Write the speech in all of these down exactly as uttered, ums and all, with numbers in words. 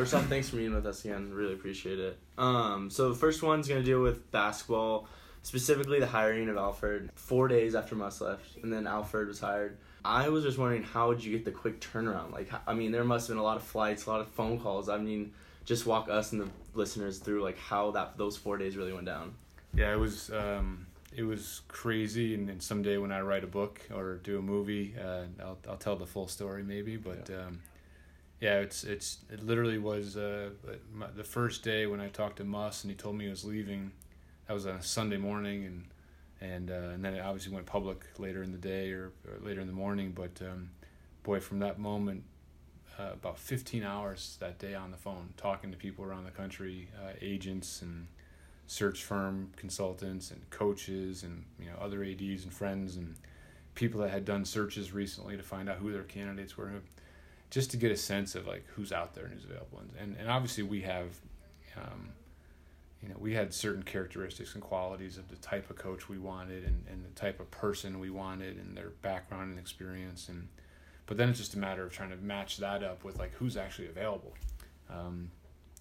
First off, thanks for meeting with us again. Really appreciate it. Um, so the first one's going to deal with basketball, specifically the hiring of Alford four days after Musk left, and then Alford was hired. I was just wondering, how would you get the quick turnaround? Like, I mean, there must have been a lot of flights, a lot of phone calls. I mean, just walk us and the listeners through like how that those four days really went down. Yeah, it was um, it was crazy, and, and someday when I write a book or do a movie, uh, I'll I'll tell the full story maybe, but. Yeah. Um, Yeah, it's it's it literally was uh, the first day when I talked to Musk and he told me he was leaving. That was on a Sunday morning, and and uh, and then it obviously went public later in the day or, or later in the morning. But um, boy, from that moment, uh, about fifteen hours that day on the phone, talking to people around the country, uh, agents and search firm consultants and coaches and you know other A Ds and friends and people that had done searches recently to find out who their candidates were. Just to get a sense of like who's out there and who's available, and and obviously we have, um, you know, we had certain characteristics and qualities of the type of coach we wanted, and, and the type of person we wanted, and their background and experience, and but then it's just a matter of trying to match that up with like who's actually available. Um,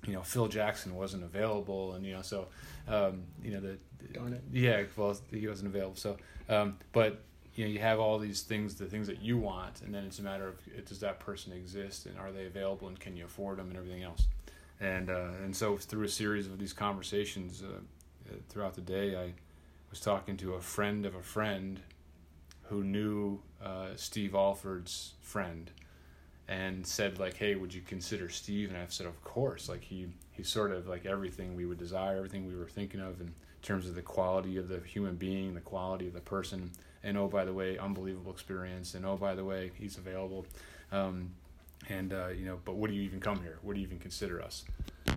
you know, Phil Jackson wasn't available, and you know, so um, you know the Darn it. yeah, well he wasn't available, so um, but. You know, you have all these things, the things that you want, and then it's a matter of does that person exist, and are they available, and can you afford them, and everything else. And uh, and so through a series of these conversations uh, throughout the day, I was talking to a friend of a friend who knew uh, Steve Alford's friend, and said like, hey, would you consider Steve? And I said, of course. Like he he's sort of like everything we would desire, everything we were thinking of, and. In terms of the quality of the human being, the quality of the person, and oh, by the way, unbelievable experience, and oh, by the way, he's available. Um, and, uh, you know, but would you even come here? Would you even consider us?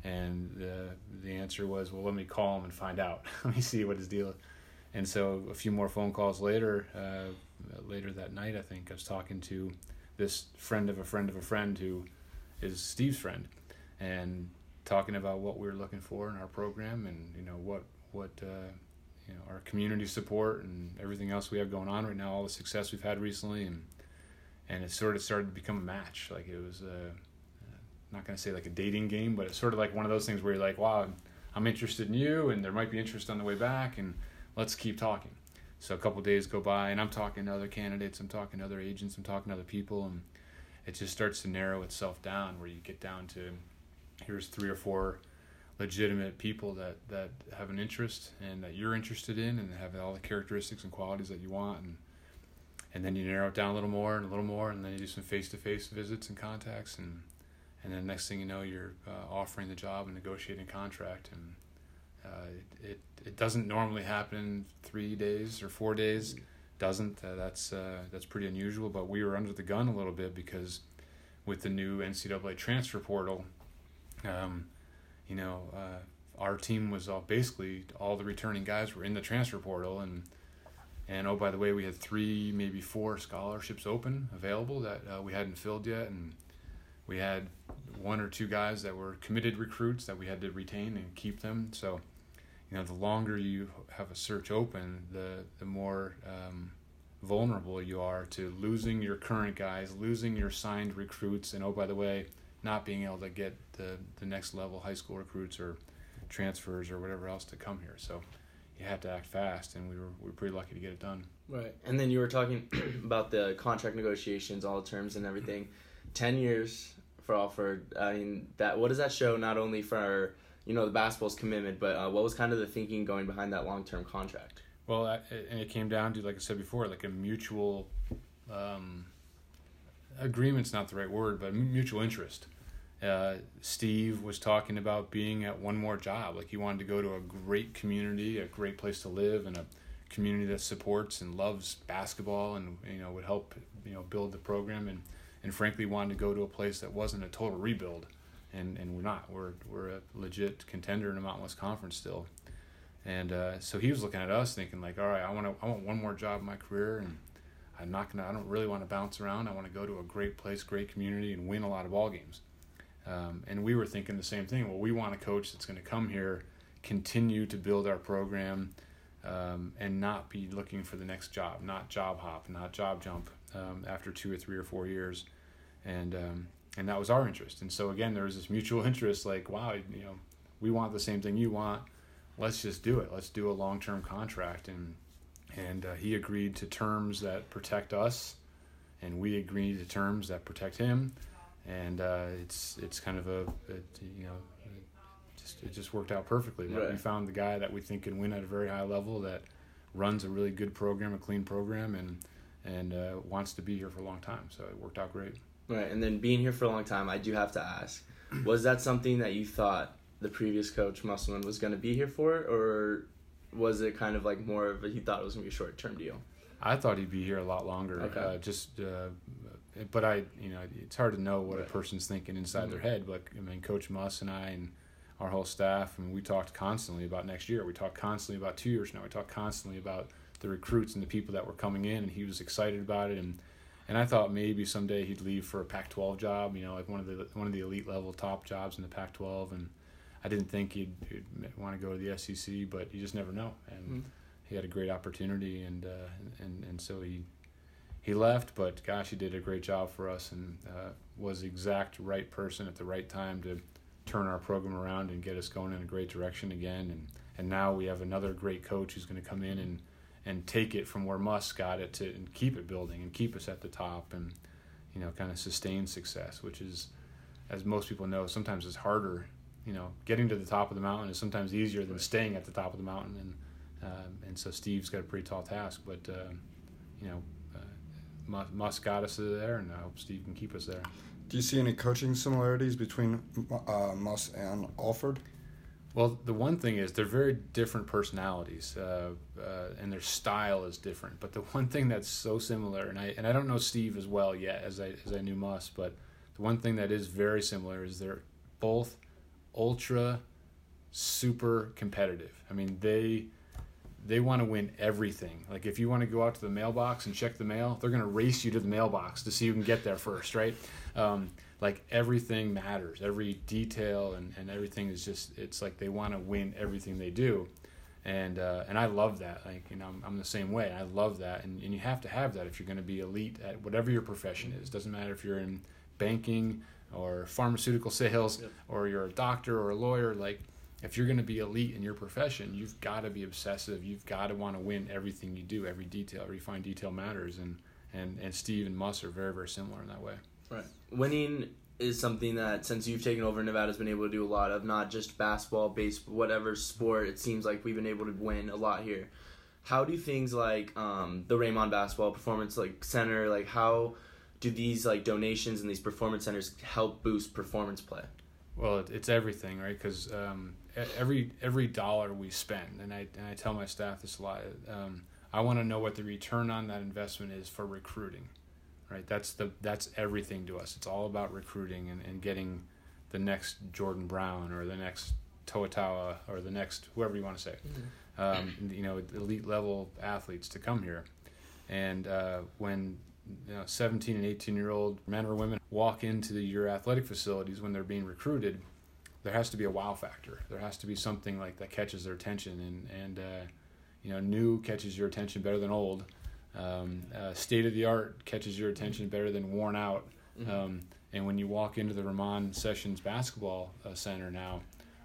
And the, the answer was, well, let me call him and find out. Let me see what his deal is. And so a few more phone calls later, uh, later that night, I think, I was talking to this friend of a friend of a friend who is Steve's friend, and talking about what we were looking for in our program and, you know, what, what uh, you know, our community support and everything else we have going on right now, all the success we've had recently, and and it sort of started to become a match. Like it was, a, I'm not going to say like a dating game, but it's sort of like one of those things where you're like, wow, I'm interested in you, and there might be interest on the way back, and let's keep talking. So a couple of days go by, and I'm talking to other candidates, I'm talking to other agents, I'm talking to other people, and it just starts to narrow itself down where you get down to here's three or four legitimate people that, that have an interest and that you're interested in and have all the characteristics and qualities that you want, and and then you narrow it down a little more and a little more, and then you do some face-to-face visits and contacts, and and then next thing you know, you're uh, offering the job and negotiating a contract, and uh, it, it it doesn't normally happen three days or four days, doesn't uh, that's uh, that's pretty unusual, but we were under the gun a little bit because with the new N C double A transfer portal. Um, You know, uh, our team was all basically all the returning guys were in the transfer portal, and and oh by the way, we had three maybe four scholarships open available that uh, we hadn't filled yet, and we had one or two guys that were committed recruits that we had to retain and keep them. So, you know, the longer you have a search open, the the more um, vulnerable you are to losing your current guys, losing your signed recruits, and oh by the way. Not being able to get the, the next level high school recruits or transfers or whatever else to come here. So you had to act fast, and we were we were pretty lucky to get it done. Right. And then you were talking about the contract negotiations, all the terms and everything. Ten years for Alford. I mean, that what does that show not only for, our, you know, the basketball's commitment, but uh, what was kind of the thinking going behind that long-term contract? Well, I, and it came down to, like I said before, like a mutual um, agreement's not the right word, but mutual interest. Uh, Steve was talking about being at one more job. Like he wanted to go to a great community, a great place to live, and a community that supports and loves basketball, and you know would help you know build the program. And, and frankly, wanted to go to a place that wasn't a total rebuild. And and we're not. We're we're a legit contender in the Mountain West Conference still. And uh, so he was looking at us, thinking like, all right, I want to I want one more job in my career, and I'm not gonna. I don't really want to bounce around. I want to go to a great place, great community, and win a lot of ball games. Um, and we were thinking the same thing. Well, we want a coach that's going to come here, continue to build our program, um, and not be looking for the next job, not job hop, not job jump um, after two or three or four years. And um, And that was our interest. And so, again, there was this mutual interest, like, wow, you know, we want the same thing you want. Let's just do it. Let's do a long-term contract. And and uh, he agreed to terms that protect us, and we agreed to terms that protect him. And uh, it's it's kind of a, a you know, it just, it just worked out perfectly. Right. We found the guy that we think can win at a very high level, that runs a really good program, a clean program, and, and uh, wants to be here for a long time. So it worked out great. Right, and then being here for a long time, I do have to ask, was that something that you thought the previous coach, Musselman, was going to be here for, or was it kind of like more of a, he thought it was going to be a short-term deal? I thought he'd be here a lot longer. Okay. Uh, just, uh, but I, you know, it's hard to know what right. a person's thinking inside mm-hmm. their head. But I mean, Coach Muss and I and our whole staff, I mean, we talked constantly about next year. We talked constantly about two years from now. We talked constantly about the recruits and the people that were coming in, and he was excited about it. And And I thought maybe someday he'd leave for a Pac twelve job, you know, like one of the one of the elite level top jobs in the Pac twelve. And I didn't think he'd, he'd want to go to the S E C, but you just never know. And mm-hmm. he had a great opportunity, and uh, and and so he he left. But gosh, he did a great job for us, and uh, was the exact right person at the right time to turn our program around and get us going in a great direction again. And and now we have another great coach who's going to come in and. and take it from where Musk got it to and keep it building and keep us at the top and, you know, kind of sustain success, which is, as most people know, sometimes it's harder. You know, getting to the top of the mountain is sometimes easier than staying at the top of the mountain. And uh, and so Steve's got a pretty tall task, but, uh, you know, uh, Musk got us there, and I hope Steve can keep us there. Do you see any coaching similarities between uh, Musk and Alford? Well, the one thing is they're very different personalities, uh, uh, and their style is different. But the one thing that's so similar, and I and I don't know Steve as well yet as I as I knew Muss, but the one thing that is very similar is they're both ultra, super competitive. I mean, they they want to win everything. Like, if you want to go out to the mailbox and check the mail, they're going to race you to the mailbox to see who can get there first, right? Um, like, everything matters, every detail, and, and everything is just, it's like they want to win everything they do. And uh, and I love that. Like, you know, I'm, I'm the same way. I love that. And, and you have to have that if you're going to be elite at whatever your profession is. It doesn't matter if you're in banking or pharmaceutical sales yep. or you're a doctor or a lawyer. Like, if you're going to be elite in your profession, you've got to be obsessive. You've got to want to win everything you do. Every detail, every fine detail matters. And, and, and Steve and Muss are very, very similar in that way. Right. Winning is something that, since you've taken over, Nevada's been able to do a lot of, not just basketball, baseball, whatever sport. It seems like we've been able to win a lot here. How do things like um, the Ramon Basketball Performance like Center, like how do these like donations and these performance centers help boost performance play? Well, it's everything, right? Because um, every every dollar we spend, and I and I tell my staff this a lot, um, I want to know what the return on that investment is for recruiting. Right, that's the that's everything to us. It's all about recruiting and, and getting the next Jordan Brown or the next Toa Tawa or the next whoever you want to say, um, you know, elite level athletes to come here. And uh, when you know, seventeen and eighteen year old men or women walk into the, your athletic facilities when they're being recruited, there has to be a wow factor. There has to be something like that catches their attention, and and uh, you know, new catches your attention better than old. Um, uh, state-of-the-art catches your attention better than worn out. Um, mm-hmm. And when you walk into the Ramon Sessions Basketball uh, Center now,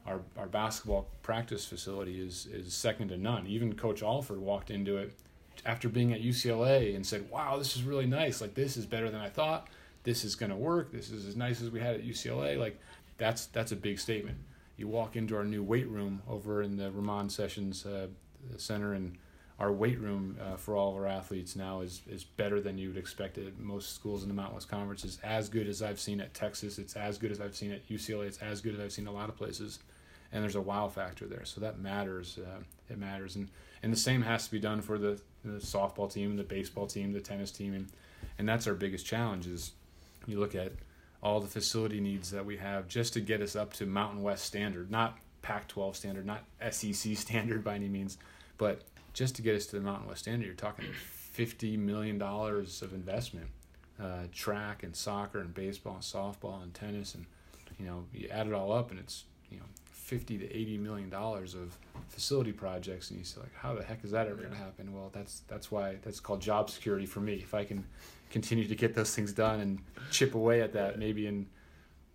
our our basketball practice facility is, is second to none. Even Coach Alford walked into it after being at U C L A and said, wow, this is really nice. Like, this is better than I thought. This is going to work. This is as nice as we had at U C L A. Like, that's that's a big statement. You walk into our new weight room over in the Ramon Sessions uh, Center, and our weight room uh, for all of our athletes now is, is better than you would expect at most schools in the Mountain West Conference. It's as good as I've seen at Texas. It's as good as I've seen at U C L A. It's as good as I've seen a lot of places. And there's a wow factor there. So that matters. Uh, it matters. And and the same has to be done for the, the softball team, the baseball team, the tennis team. And, and that's our biggest challenge is you look at all the facility needs that we have just to get us up to Mountain West standard, not Pac twelve standard, not S E C standard by any means, but just to get us to the Mountain West standard, you're talking fifty million dollars of investment, uh, track and soccer and baseball and softball and tennis. And, you know, you add it all up and it's, you know, fifty to eighty million dollars of facility projects. And you say, like, how the heck is that ever going to happen? Well, that's that's why that's called job security for me. If I can continue to get those things done and chip away at that, maybe in –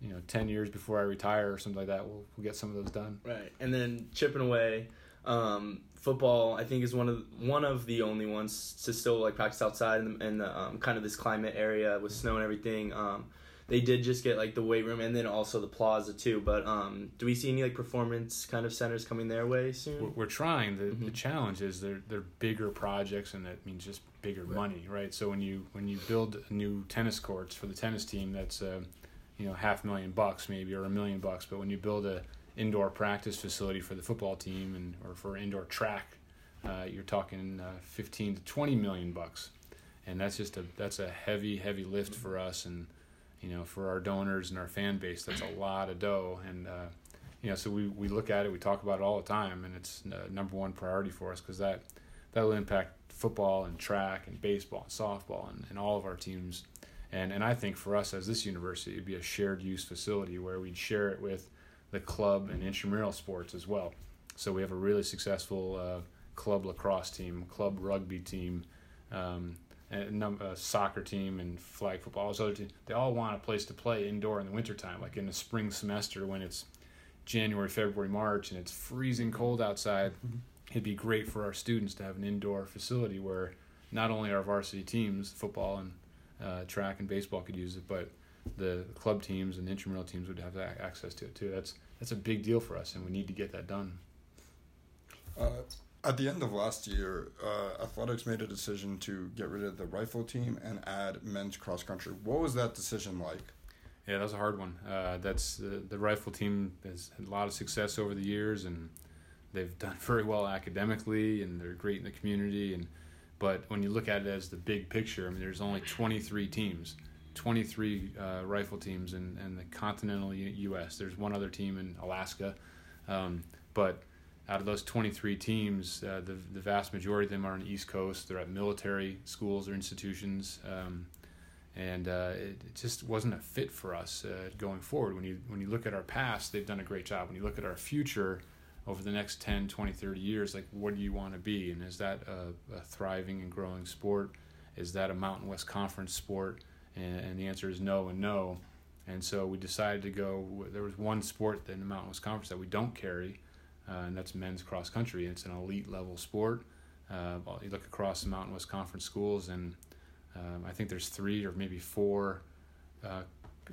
you know, ten years before I retire or something like that, we'll, we'll get some of those done. Right. And then chipping away, um, football, I think, is one of the, one of the only ones to still, like, practice outside in, the, in the, um, kind of this climate area with snow and everything. Um, they did just get, like, the weight room and then also the plaza, too. But um, do we see any, like, performance kind of centers coming their way soon? We're, we're trying. The, mm-hmm. the challenge is they're, they're bigger projects, and that means just bigger right. money, right? So when you when you build new tennis courts for the tennis team, that's uh, – you know, half a million bucks maybe, or a million bucks. But when you build a indoor practice facility for the football team and or for indoor track, uh, you're talking uh, fifteen to twenty million bucks, and that's just a that's a heavy heavy lift for us, and you know, for our donors and our fan base, that's a lot of dough. And uh, you know, so we we look at it, we talk about it all the time, and it's uh, number one priority for us, because that that'll impact football and track and baseball and softball and, and all of our teams. And and I think for us as this university, it'd be a shared use facility where we'd share it with the club and intramural sports as well. So we have a really successful uh, club lacrosse team, club rugby team, um, and a soccer team, and flag football. Those other teams, they all want a place to play indoor in the wintertime, like in the spring semester when it's January, February, March, and it's freezing cold outside. Mm-hmm. It'd be great for our students to have an indoor facility where not only our varsity teams, football and Uh, track and baseball could use it, but the club teams and the intramural teams would have that access to it too. That's that's a big deal for us, and we need to get that done. Uh, at the end of last year, uh, athletics made a decision to get rid of the rifle team and add men's cross country. What was that decision like? Yeah, that was a hard one. Uh, that's uh, the rifle team has had a lot of success over the years, and they've done very well academically, and they're great in the community. And But when you look at it as the big picture, I mean, there's only twenty-three teams, twenty-three uh, rifle teams in, in the continental U S There's one other team in Alaska. Um, but out of those twenty-three teams, uh, the, the vast majority of them are on the East Coast. They're at military schools or institutions. Um, and uh, it, it just wasn't a fit for us uh, going forward. When you, when you look at our past, they've done a great job. When you look at our future, over the next ten, twenty, thirty years, like, what do you want to be? And is that a, a thriving and growing sport? Is that a Mountain West Conference sport? And, and the answer is no and no. And so we decided to go, there was one sport in the Mountain West Conference that we don't carry, uh, and that's men's cross country. It's an elite level sport. Uh, you look across the Mountain West Conference schools, and um, I think there's three or maybe four uh,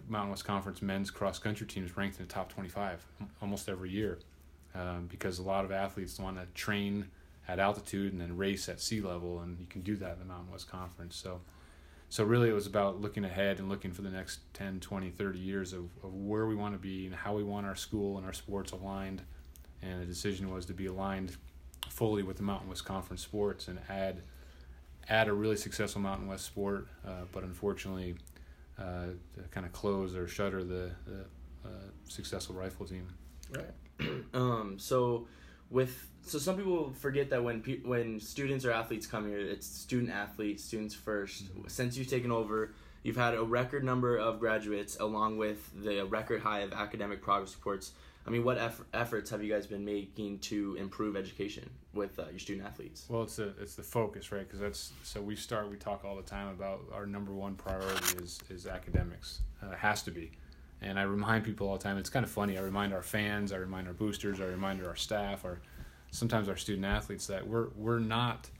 Mountain West Conference men's cross country teams ranked in the top twenty-five almost every year. Um, because a lot of athletes want to train at altitude and then race at sea level, and you can do that in the Mountain West Conference. So so really it was about looking ahead and looking for the next ten, twenty, thirty years of, of where we want to be and how we want our school and our sports aligned. And the decision was to be aligned fully with the Mountain West Conference sports and add add a really successful Mountain West sport, uh, but unfortunately uh, to kind of close or shutter the, the uh, successful rifle team. Right. Um, so, with so some people forget that when pe- when students or athletes come here, it's student athletes, students first. Mm-hmm. Since you've taken over, you've had a record number of graduates, along with the record high of academic progress reports. I mean, what eff- efforts have you guys been making to improve education with uh, your student athletes? Well, it's the it's the focus, right? Because that's so we start we talk all the time about our number one priority is is academics. Uh, it has to be. And I remind people all the time, it's kind of funny, I remind our fans, I remind our boosters, I remind our staff, or sometimes our student-athletes that we're we're not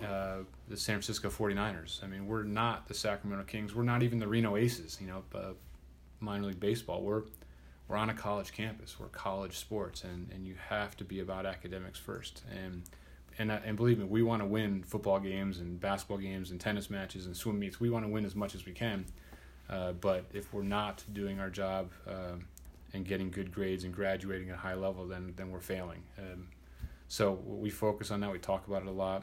uh, the San Francisco forty-niners. I mean, we're not the Sacramento Kings. We're not even the Reno Aces, you know, uh, minor league baseball. We're we're on a college campus. We're college sports, and, and you have to be about academics first. And, and, and believe me, we want to win football games and basketball games and tennis matches and swim meets. We want to win as much as we can. Uh, but if we're not doing our job uh, and getting good grades and graduating at a high level, then then we're failing. Um, so we focus on that. We talk about it a lot.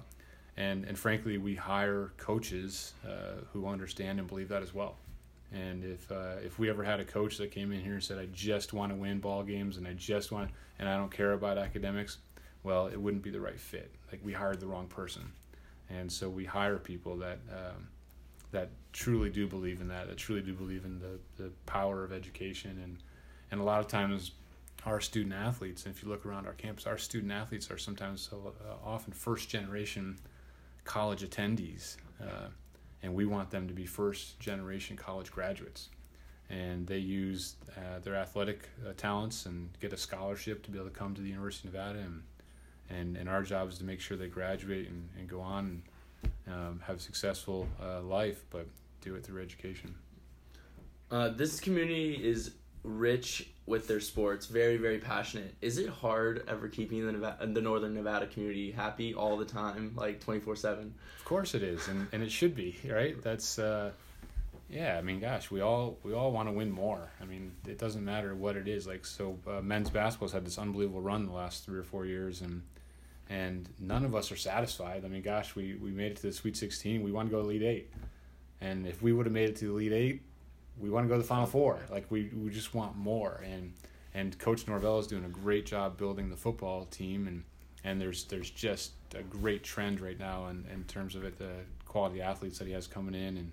And, and frankly, we hire coaches uh, who understand and believe that as well. And if uh, if we ever had a coach that came in here and said, I just want to win ball games and I just want and I don't care about academics, well, it wouldn't be the right fit. Like, we hired the wrong person. And so we hire people that um, – that truly do believe in that, that truly do believe in the, the power of education. And, and a lot of times our student-athletes, and if you look around our campus, our student-athletes are sometimes so, uh, often first-generation college attendees, uh, and we want them to be first-generation college graduates. and they use uh, their athletic uh, talents and get a scholarship to be able to come to the University of Nevada. And and, and our job is to make sure they graduate and, and go on and um, have a successful uh, life, but do it through education. Uh, this community is rich with their sports, very, very passionate. Is it hard ever keeping the Nevada, the Northern Nevada community happy all the time, like twenty-four seven? Of course it is, and, and it should be, right? That's... Uh, Yeah, I mean, gosh, we all we all want to win more. I mean, it doesn't matter what it is. Like, so uh, men's basketball's had this unbelievable run the last three or four years, and and none of us are satisfied. I mean, gosh, we, we made it to the Sweet Sixteen. We want to go to Elite Eight, and if we would have made it to the Elite Eight, we want to go to the Final Four. Like, we, we just want more. And and Coach Norvell is doing a great job building the football team, and, and there's there's just a great trend right now in, in terms of it, the quality athletes that he has coming in, and.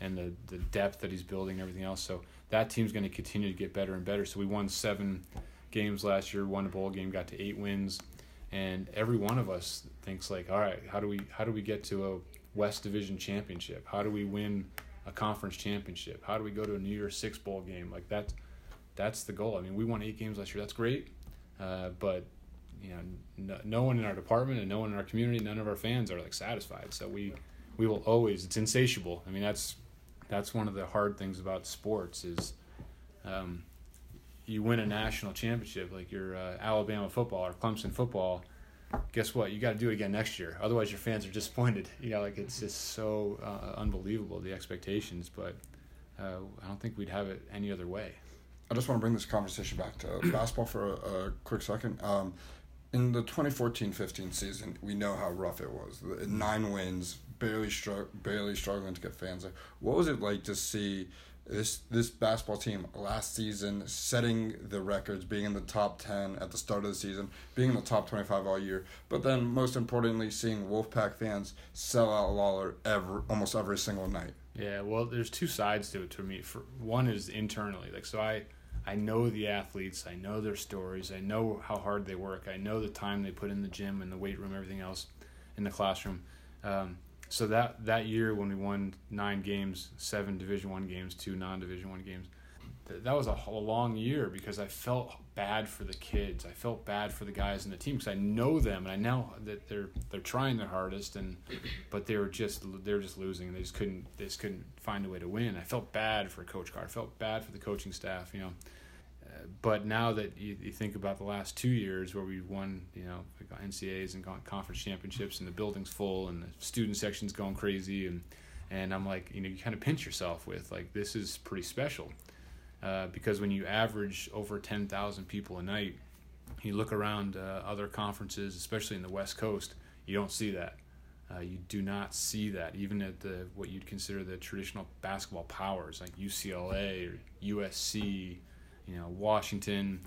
and the, the depth that he's building and everything else. So that team's going to continue to get better and better. So we won seven games last year, won a bowl game, got to eight wins. And every one of us thinks, like, all right, how do we how do we get to a West Division championship? How do we win a conference championship? How do we go to a New Year's Six bowl game? Like, that, that's the goal. I mean, we won eight games last year. That's great. Uh, but, you know, no, no one in our department and no one in our community, none of our fans are, like, satisfied. So we, we will always – it's insatiable. I mean, that's – That's one of the hard things about sports is um, you win a national championship, like your uh, Alabama football or Clemson football. Guess what? You got to do it again next year. Otherwise, your fans are disappointed. You know, like, it's just so uh, unbelievable, the expectations. But uh, I don't think we'd have it any other way. I just want to bring this conversation back to basketball for a, a quick second. Um, in the twenty fourteen fifteen season, we know how rough it was. Nine wins. Barely, str- barely struggling to get fans. Like, what was it like to see this this basketball team last season setting the records, being in the top ten at the start of the season, being in the top twenty-five all year, but then most importantly seeing Wolfpack fans sell out Lawler every, almost every single night? Yeah, well, there's two sides to it to me. For, one is internally. Like, so I, I know the athletes. I know their stories. I know how hard they work. I know the time they put in the gym and the weight room, everything else, in the classroom. Um, So that, that year when we won nine games, seven Division I games, two non-Division I games, th- that was a, a long year because I felt bad for the kids. I felt bad for the guys in the team because I know them and I know that they're they're trying their hardest, and but they were just they were just losing. They just couldn't they just couldn't find a way to win. I felt bad for Coach Carr. I felt bad for the coaching staff, you know. Uh, but now that you, you think about the last two years where we won, you know, N C A As and conference championships, and the building's full and the student section's going crazy, and and I'm like, you know, you kind of pinch yourself with, like, this is pretty special, uh, because when you average over ten thousand people a night, you look around uh, other conferences, especially in the West Coast, you don't see that. Uh, you do not see that, even at the what you'd consider the traditional basketball powers like U C L A or U S C. You know, Washington,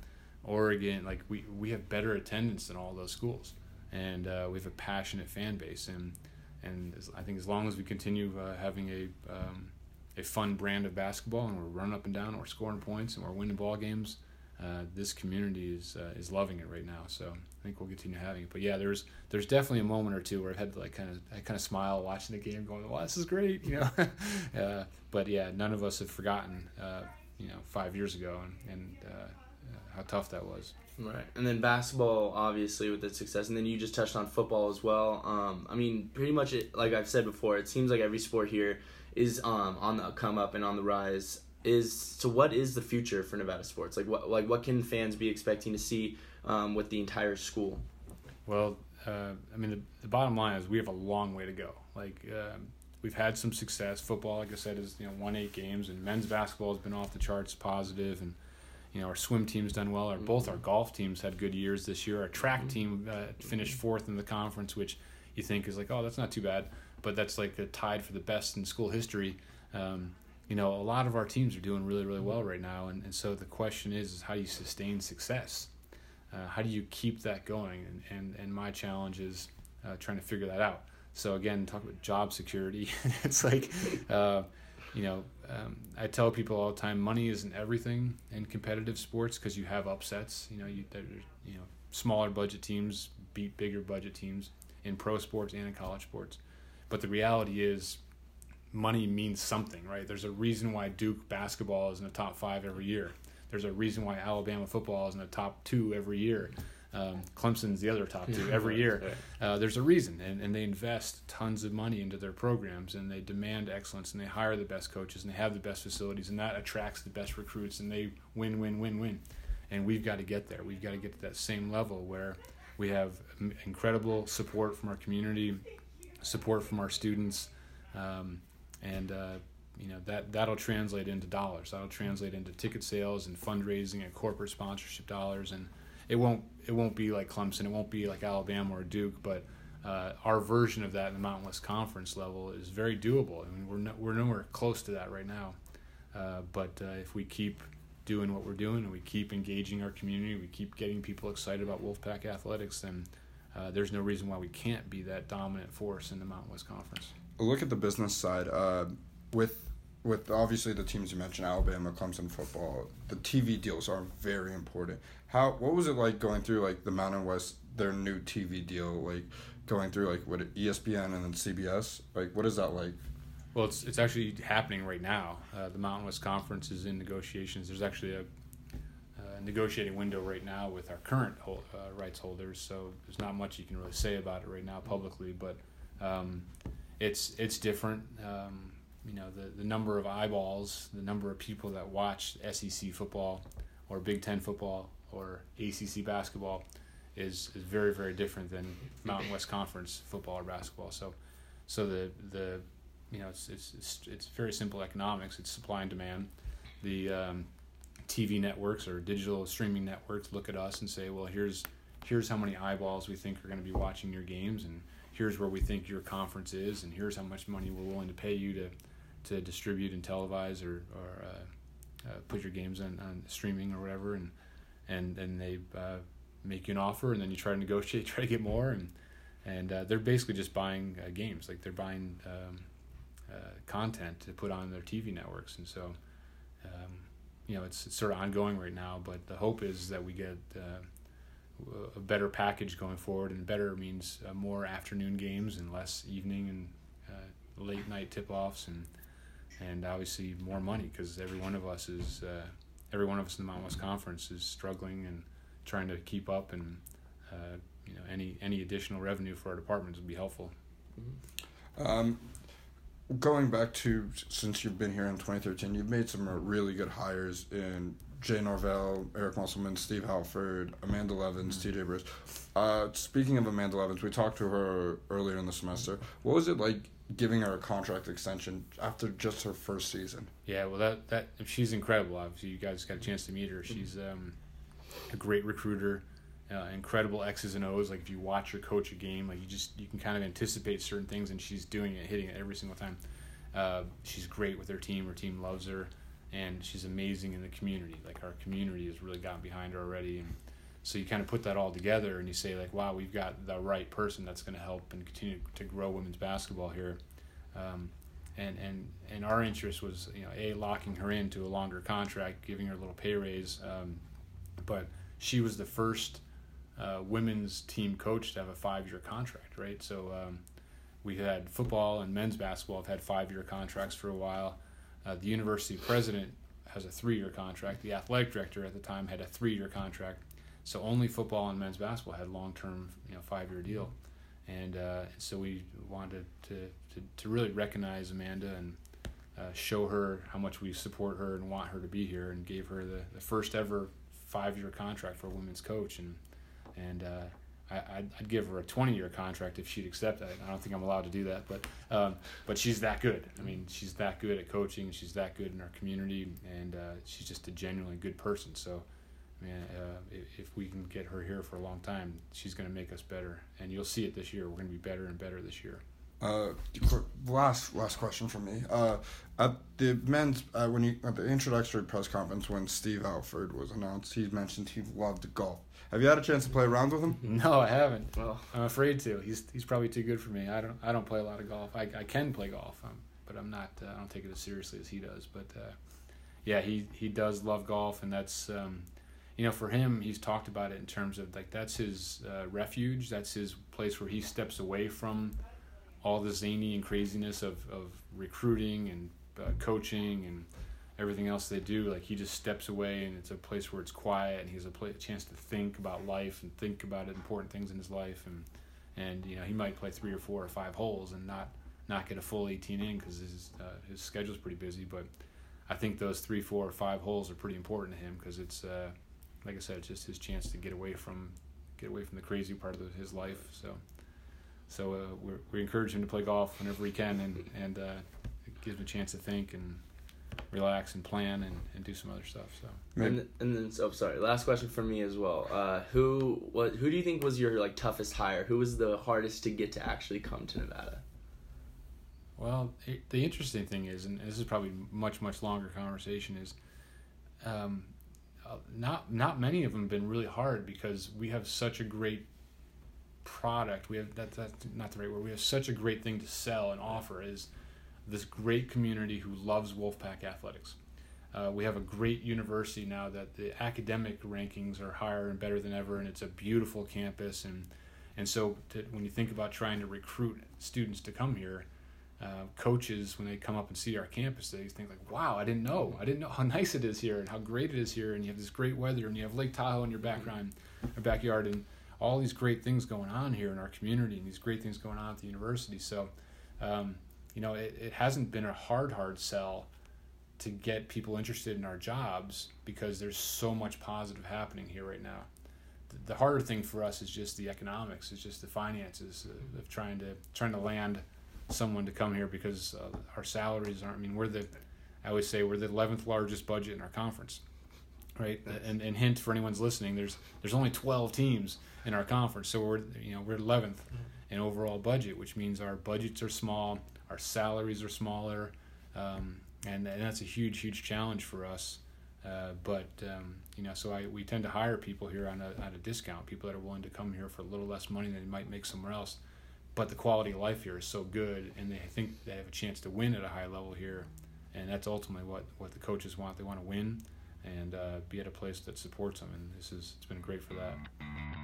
Oregon, like we, we have better attendance than all those schools, and uh, we have a passionate fan base, and and I think as long as we continue uh, having a um, a fun brand of basketball, and we're running up and down, and we're scoring points, and we're winning ball games, uh, this community is uh, is loving it right now. So I think we'll continue having it. But yeah, there's there's definitely a moment or two where I've had to, like, kind of I kind of smile watching the game, going, "Well, this is great," you know. uh, but yeah, none of us have forgotten. Uh, you know, five years ago and, and uh, how tough that was. Right. And then basketball, obviously, with its success. And then you just touched on football as well. Um, I mean, pretty much, it, like I've said before, it seems like every sport here is um, on the come up and on the rise. Is so what is the future for Nevada sports? Like, what like what can fans be expecting to see um, with the entire school? Well, uh, I mean, the, the bottom line is we have a long way to go. Like, uh, We've had some success. Football, like I said, is, you know, won eight games, and men's basketball has been off the charts positive, and, you know, our swim team's done well. Our mm-hmm. both our golf teams had good years this year. Our track team uh, finished fourth in the conference, which you think is like, oh, that's not too bad, but that's like the tied for the best in school history. Um, you know, a lot of our teams are doing really, really well right now, and, and so the question is, is how do you sustain success? Uh, how do you keep that going? And and, and my challenge is uh, trying to figure that out. So again, talk about job security. It's like, uh, you know, um, I tell people all the time, money isn't everything in competitive sports because you have upsets. You know, you you know, smaller budget teams beat bigger budget teams in pro sports and in college sports. But the reality is, money means something, right? There's a reason why Duke basketball is in the top five every year. There's a reason why Alabama football is in the top two every year. Um, Clemson's the other top two every year. Uh, there's a reason, and, and they invest tons of money into their programs, and they demand excellence, and they hire the best coaches, and they have the best facilities, and that attracts the best recruits, and they win, win, win, win. And we've got to get there. We've got to get to that same level where we have incredible support from our community, support from our students, um, and uh, you know that that'll translate into dollars. That'll translate into ticket sales and fundraising and corporate sponsorship dollars. And it won't it won't be like Clemson. It won't be like Alabama or Duke. But uh, our version of that in the Mountain West Conference level is very doable. I mean, we're no, we're nowhere close to that right now. Uh, but uh, if we keep doing what we're doing, and we keep engaging our community, we keep getting people excited about Wolfpack athletics, then uh, there's no reason why we can't be that dominant force in the Mountain West Conference. Look at the business side. Uh, with with obviously the teams you mentioned, Alabama, Clemson football, the T V deals are very important. How what was it like going through like the Mountain West, their new T V deal, like going through like what E S P N and then C B S? Like what is that like? Well, it's it's actually happening right now. Uh, the Mountain West Conference is in negotiations. There's actually a uh, negotiating window right now with our current hold, uh, rights holders, so there's not much you can really say about it right now publicly, but um, it's it's different. Um, you know, the, the number of eyeballs, the number of people that watch S E C football or Big Ten football or A C C basketball is, is very, very different than Mountain West Conference football or basketball. So, so the the... You know, it's, it's it's it's very simple economics. It's supply and demand. The um, T V networks or digital streaming networks look at us and say, well, here's here's how many eyeballs we think are going to be watching your games, and here's where we think your conference is, and here's how much money we're willing to pay you to, to distribute and televise or or uh, uh, put your games on, on streaming or whatever, and and then they uh, make you an offer, and then you try to negotiate, try to get more, and and uh, they're basically just buying uh, games, like they're buying. Um, Uh, content to put on their T V networks, and so um, you know it's, it's sort of ongoing right now, but the hope is that we get uh, a better package going forward, and better means uh, more afternoon games and less evening and uh, late night tip-offs, and and obviously more money, because every one of us is uh, every one of us in the Mountain West Conference is struggling and trying to keep up, and uh, you know any any additional revenue for our departments would be helpful. Um. Going back to since you've been here in twenty thirteen, you've made some really good hires in Jay Norvell, Eric Musselman, Steve Alford, Amanda Levins, mm-hmm. T J. Bruce. Uh, speaking of Amanda Levins, we talked to her earlier in the semester. What was it like giving her a contract extension after just her first season? Yeah, well, that that she's incredible. Obviously, you guys got a chance to meet her. She's um, a great recruiter, uh, incredible X's and O's. Like if you watch her coach a game, like you just you can kind of anticipate certain things, and she's doing it, hitting it every single time. Uh, she's great with her team. Her team loves her, and she's amazing in the community. Like our community has really gotten behind her already, and so you kind of put that all together, and you say like, wow, we've got the right person that's going to help and continue to grow women's basketball here. Um, and and and our interest was you know a locking her into a longer contract, giving her a little pay raise, um, but she was the first. Uh, women's team coach to have a five-year contract, right? So um, we've had football and men's basketball have had five-year contracts for a while. Uh, the university president has a three-year contract. The athletic director at the time had a three-year contract. So only football and men's basketball had long-term, you know, five-year deal. And uh, so we wanted to, to, to really recognize Amanda and uh, show her how much we support her and want her to be here, and gave her the, the first-ever five-year contract for a women's coach. And And uh, I, I'd, I'd give her a twenty-year contract if she'd accept that. I don't think I'm allowed to do that, but um, but she's that good. I mean, she's that good at coaching. She's that good in our community, and uh, she's just a genuinely good person. So, I mean, uh, if we can get her here for a long time, she's going to make us better. And you'll see it this year. We're going to be better and better this year. Uh, last last question from me. Uh, at the men's uh, when you at the introductory press conference when Steve Alford was announced, he mentioned he loved golf. Have you had a chance to play around with him? No, I haven't. Well, I'm afraid to. He's he's probably too good for me. I don't I don't play a lot of golf. I I can play golf, um, but I'm not. Uh, I don't take it as seriously as he does. But uh, yeah, he, he does love golf, and that's um, you know for him, he's talked about it in terms of like that's his uh, refuge. That's his place where he steps away from all the zany and craziness of, of recruiting and uh, coaching and everything else they do. Like, he just steps away, and it's a place where it's quiet, and he has a, play, a chance to think about life and think about important things in his life. And, and you know, he might play three or four or five holes and not, not get a full eighteen in because his, uh, his schedule's pretty busy. But I think those three, four, or five holes are pretty important to him because it's, uh, like I said, it's just his chance to get away from get away from the crazy part of his life. So, so uh, we we encourage him to play golf whenever he can, and and uh, it gives him a chance to think and relax and plan and, and do some other stuff. So and and then so oh, sorry, last question for me as well. Uh, who what who do you think was your like toughest hire? Who was the hardest to get to actually come to Nevada? Well, it, the interesting thing is, and this is probably much, much longer conversation, is um, not not many of them have been really hard because we have such a great product. We have that, that's not the right word. We have such a great thing to sell and offer is this great community who loves Wolfpack athletics. Uh, we have a great university now that the academic rankings are higher and better than ever, and it's a beautiful campus. And, and so to, when you think about trying to recruit students to come here, Uh, coaches, when they come up and see our campus, they think like, wow, I didn't know. I didn't know how nice it is here and how great it is here, and you have this great weather, and you have Lake Tahoe in your background, or backyard, and all these great things going on here in our community and these great things going on at the university. So, um, you know, it, it hasn't been a hard, hard sell to get people interested in our jobs because there's so much positive happening here right now. The, the harder thing for us is just the economics. It's just the finances of, of trying to trying to land someone to come here because uh, our salaries aren't, I mean, we're the, I always say we're the eleventh largest budget in our conference, right? And and hint for anyone's listening, there's there's only twelve teams in our conference. So we're, you know, we're eleventh in overall budget, which means our budgets are small, our salaries are smaller. Um, and, and that's a huge, huge challenge for us. Uh, but, um, you know, so I, we tend to hire people here on a, on a discount, people that are willing to come here for a little less money than they might make somewhere else. But the quality of life here is so good, and they think they have a chance to win at a high level here, and that's ultimately what, what the coaches want. They want to win and uh, be at a place that supports them, and this is it's been great for that.